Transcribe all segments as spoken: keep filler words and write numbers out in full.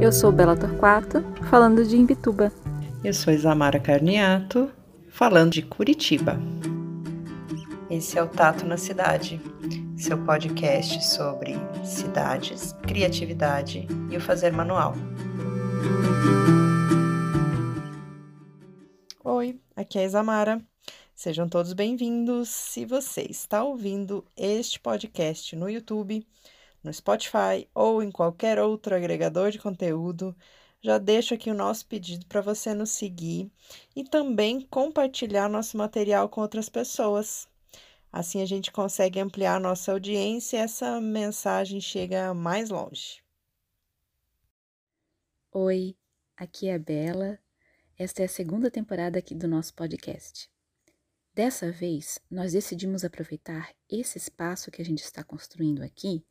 Eu sou Bela Torquato, falando de Imbituba. Eu sou Isamara Carniato, falando de Curitiba. Esse é o Tato na Cidade, seu podcast sobre cidades, criatividade e o fazer manual. Oi, aqui é a Isamara. Sejam todos bem-vindos. Se você está ouvindo este podcast no YouTube, no Spotify ou em qualquer outro agregador de conteúdo, já deixo aqui o nosso pedido para você nos seguir e também compartilhar nosso material com outras pessoas. Assim a gente consegue ampliar nossa audiência e essa mensagem chega mais longe. Oi, aqui é a Bela. Esta é a segunda temporada aqui do nosso podcast. Dessa vez, nós decidimos aproveitar esse espaço que a gente está construindo aqui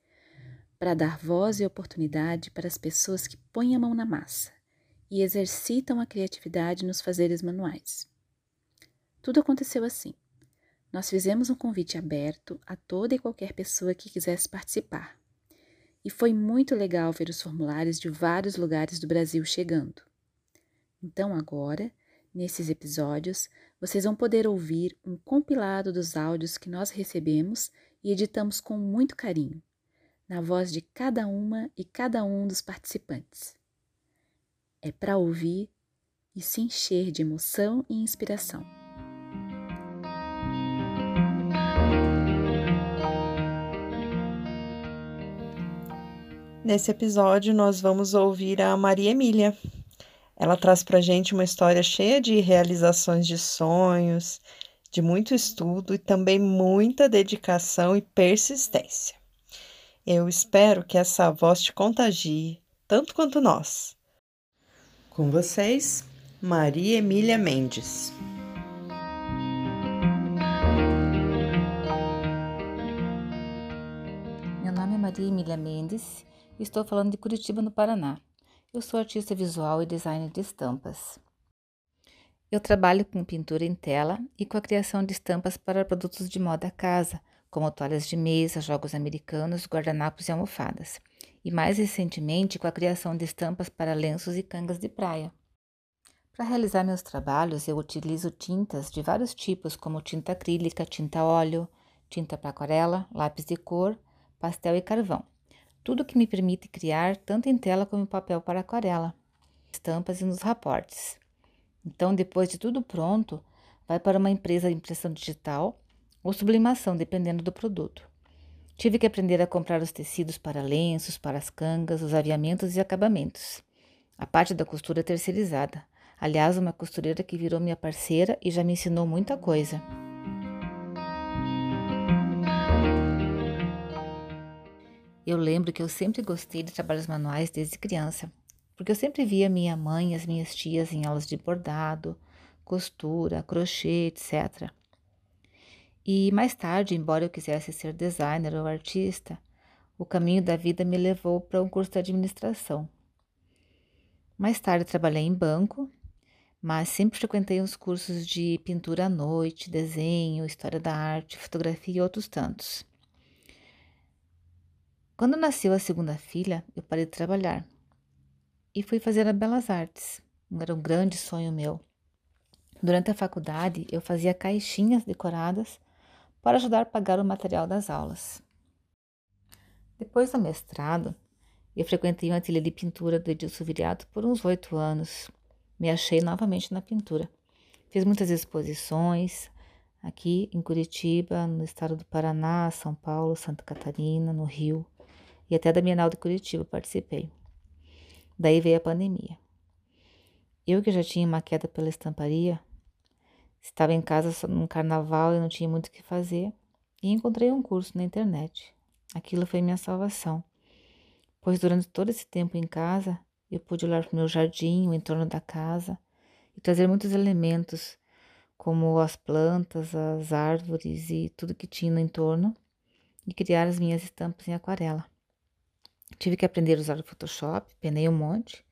para dar voz e oportunidade para as pessoas que põem a mão na massa e exercitam a criatividade nos fazeres manuais. Tudo aconteceu assim. Nós fizemos um convite aberto a toda e qualquer pessoa que quisesse participar. E foi muito legal ver os formulários de vários lugares do Brasil chegando. Então agora, nesses episódios, vocês vão poder ouvir um compilado dos áudios que nós recebemos e editamos com muito carinho, na voz de cada uma e cada um dos participantes. É para ouvir e se encher de emoção e inspiração. Nesse episódio, nós vamos ouvir a Maria Emília. Ela traz para a gente uma história cheia de realizações de sonhos, de muito estudo e também muita dedicação e persistência. Eu espero que essa voz te contagie, tanto quanto nós. Com vocês, Maria Emília Mendes. Meu nome é Maria Emília Mendes e estou falando de Curitiba, no Paraná. Eu sou artista visual e designer de estampas. Eu trabalho com pintura em tela e com a criação de estampas para produtos de moda casa, como toalhas de mesa, jogos americanos, guardanapos e almofadas, e mais recentemente com a criação de estampas para lenços e cangas de praia. Para realizar meus trabalhos, eu utilizo tintas de vários tipos, como tinta acrílica, tinta óleo, tinta para aquarela, lápis de cor, pastel e carvão, tudo que me permite criar tanto em tela como em papel para aquarela, estampas e nos reportes. Então, depois de tudo pronto, vai para uma empresa de impressão digital ou sublimação, dependendo do produto. Tive que aprender a comprar os tecidos para lenços, para as cangas, os aviamentos e acabamentos. A parte da costura é terceirizada. Aliás, uma costureira que virou minha parceira e já me ensinou muita coisa. Eu lembro que eu sempre gostei de trabalhos manuais desde criança, porque eu sempre via minha mãe e as minhas tias em aulas de bordado, costura, crochê, etcétera. E mais tarde, embora eu quisesse ser designer ou artista, o caminho da vida me levou para um curso de administração. Mais tarde trabalhei em banco, mas sempre frequentei uns cursos de pintura à noite, desenho, história da arte, fotografia e outros tantos. Quando nasceu a segunda filha, eu parei de trabalhar e fui fazer a Belas Artes. Era um grande sonho meu. Durante a faculdade, eu fazia caixinhas decoradas para ajudar a pagar o material das aulas. Depois do mestrado, eu frequentei um ateliê de pintura do Edilson Viriato por uns oito anos. Me achei novamente na pintura. Fiz muitas exposições aqui em Curitiba, no estado do Paraná, São Paulo, Santa Catarina, no Rio e até da Bienal de Curitiba participei. Daí veio a pandemia. Eu que já tinha uma queda pela estamparia, estava em casa só num carnaval e não tinha muito o que fazer, e encontrei um curso na internet. Aquilo foi minha salvação, pois durante todo esse tempo em casa, eu pude olhar para o meu jardim, o entorno da casa, e trazer muitos elementos, como as plantas, as árvores e tudo que tinha no entorno, e criar as minhas estampas em aquarela. Tive que aprender a usar o Photoshop, penei um monte,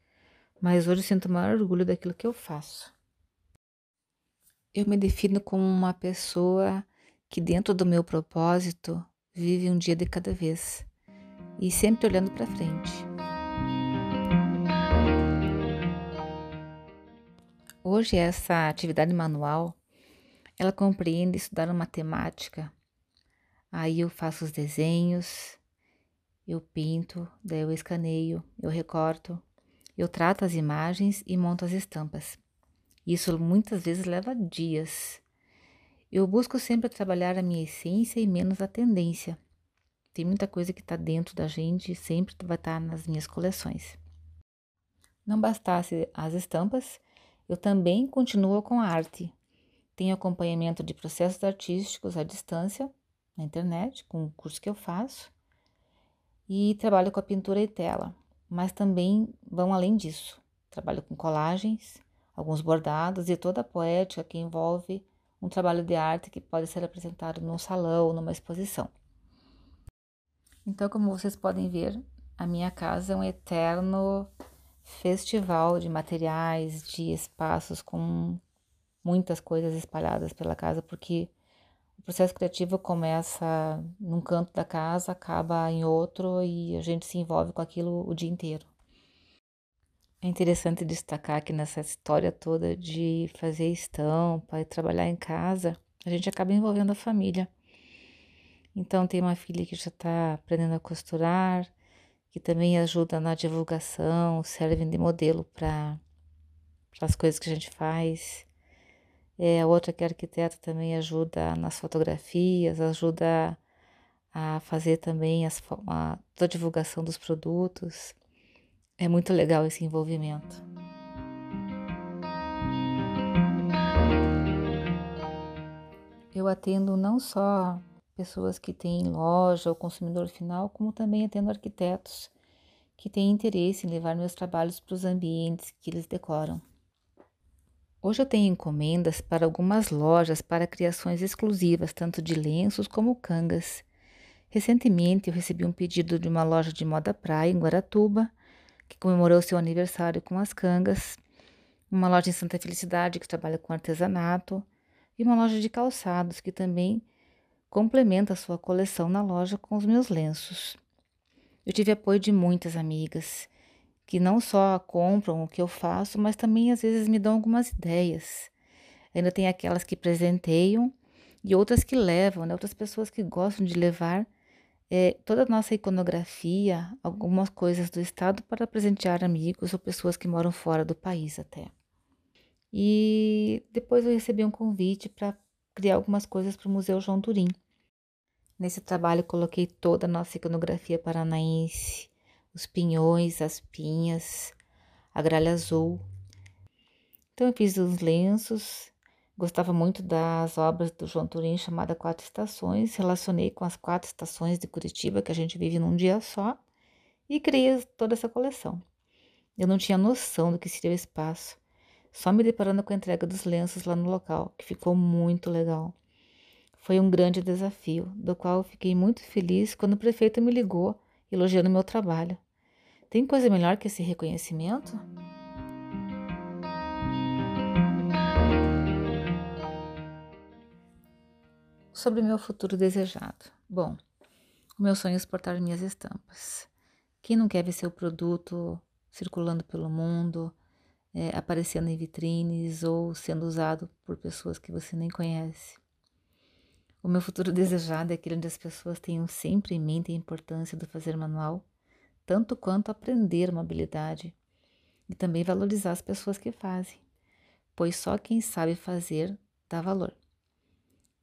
mas hoje eu sinto o maior orgulho daquilo que eu faço. Eu me defino como uma pessoa que, dentro do meu propósito, vive um dia de cada vez. e sempre olhando para frente. Hoje essa atividade manual, ela compreende estudar uma temática. Aí eu faço os desenhos, eu pinto, daí eu escaneio, eu recorto, eu trato as imagens e monto as estampas. Isso muitas vezes leva dias. Eu busco sempre trabalhar a minha essência e menos a tendência. Tem muita coisa que está dentro da gente e sempre vai estar nas minhas coleções. Não bastasse as estampas, eu também continuo com a arte. Tenho acompanhamento de processos artísticos à distância, na internet, com o curso que eu faço. E trabalho com a pintura e tela, mas também vão além disso. Trabalho com colagens, alguns bordados e toda a poética que envolve um trabalho de arte que pode ser apresentado num salão ou numa exposição. Então, como vocês podem ver, a minha casa é um eterno festival de materiais, de espaços com muitas coisas espalhadas pela casa, porque o processo criativo começa num canto da casa, acaba em outro e a gente se envolve com aquilo o dia inteiro. É interessante destacar que nessa história toda de fazer estampa e trabalhar em casa, a gente acaba envolvendo a família. Então, tem uma filha que já está aprendendo a costurar, que também ajuda na divulgação, servem de modelo para as coisas que a gente faz. É, a outra que é arquiteta também ajuda nas fotografias, ajuda a fazer também as, a, toda a divulgação dos produtos. É muito legal esse envolvimento. Eu atendo não só pessoas que têm loja ou consumidor final, como também atendo arquitetos que têm interesse em levar meus trabalhos para os ambientes que eles decoram. Hoje eu tenho encomendas para algumas lojas para criações exclusivas, tanto de lenços como cangas. Recentemente eu recebi um pedido de uma loja de moda praia em Guaratuba, que comemorou seu aniversário com as cangas, uma loja em Santa Felicidade que trabalha com artesanato e uma loja de calçados que também complementa a sua coleção na loja com os meus lenços. Eu tive apoio de muitas amigas que não só compram o que eu faço, mas também às vezes me dão algumas ideias. Ainda tem aquelas que presenteiam e outras que levam, né? Outras pessoas que gostam de levar É, toda a nossa iconografia, algumas coisas do estado para presentear amigos ou pessoas que moram fora do país até. E depois eu recebi um convite para criar algumas coisas para o Museu João Turin. Nesse trabalho coloquei toda a nossa iconografia paranaense, os pinhões, as pinhas, a gralha azul. Então eu fiz uns lenços. Gostava muito das obras do João Turin, chamada Quatro Estações, relacionei com as quatro estações de Curitiba, que a gente vive num dia só, e criei toda essa coleção. Eu não tinha noção do que seria o espaço, só me deparando com a entrega dos lenços lá no local, que ficou muito legal. Foi um grande desafio, do qual eu fiquei muito feliz quando o prefeito me ligou, elogiando meu trabalho. Tem coisa melhor que esse reconhecimento? Sobre o meu futuro desejado. Bom, o meu sonho é exportar minhas estampas. Quem não quer ver seu produto circulando pelo mundo, é, aparecendo em vitrines ou sendo usado por pessoas que você nem conhece? O meu futuro desejado é aquele onde as pessoas tenham sempre em mente a importância do fazer manual, tanto quanto aprender uma habilidade e também valorizar as pessoas que fazem, pois só quem sabe fazer dá valor.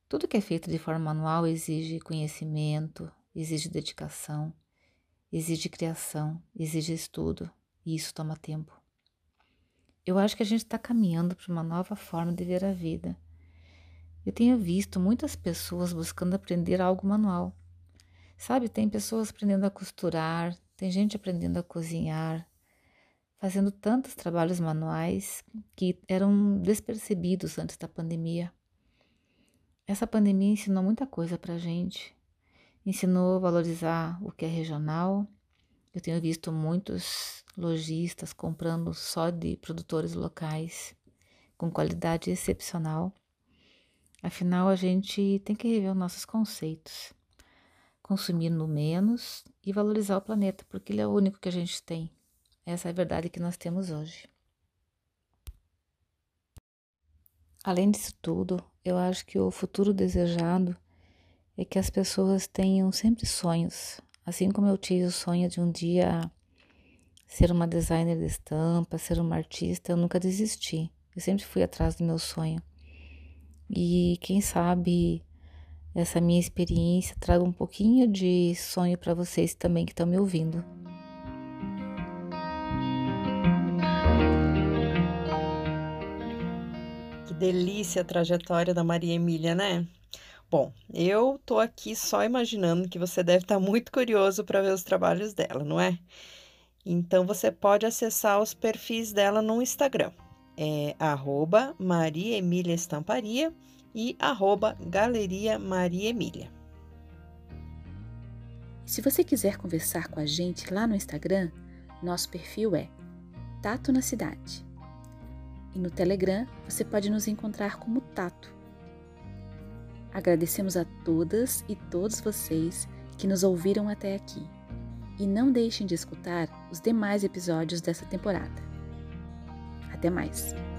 Tudo que é feito de forma manual exige conhecimento, exige dedicação, exige criação, exige estudo, e isso toma tempo. Eu acho que a gente está caminhando para uma nova forma de ver a vida. Eu tenho visto muitas pessoas buscando aprender algo manual. Sabe, tem pessoas aprendendo a costurar, tem gente aprendendo a cozinhar, fazendo tantos trabalhos manuais que eram despercebidos antes da pandemia. Essa pandemia ensinou muita coisa para a gente, ensinou a valorizar o que é regional. Eu tenho visto muitos lojistas comprando só de produtores locais, com qualidade excepcional. Afinal, a gente tem que rever os nossos conceitos. consumindo menos e valorizar o planeta, porque ele é o único que a gente tem. Essa é a verdade que nós temos hoje. Além disso tudo, eu acho que o futuro desejado é que as pessoas tenham sempre sonhos. Assim como eu tive o sonho de um dia ser uma designer de estampa, ser uma artista, eu nunca desisti. Eu sempre fui atrás do meu sonho. E quem sabe essa minha experiência traga um pouquinho de sonho para vocês também que estão me ouvindo. Que delícia a trajetória da Maria Emília, né? Bom, eu tô aqui só imaginando que você deve estar muito curioso para ver os trabalhos dela, não é? Então, você pode acessar os perfis dela no Instagram. É arroba Maria Emília Estamparia e arroba Galeria Maria Emília. Se você quiser conversar com a gente lá no Instagram, nosso perfil é Tato na Cidade. E no Telegram, você pode nos encontrar como Tato. Agradecemos a todas e todos vocês que nos ouviram até aqui. E não deixem de escutar os demais episódios dessa temporada. Até mais!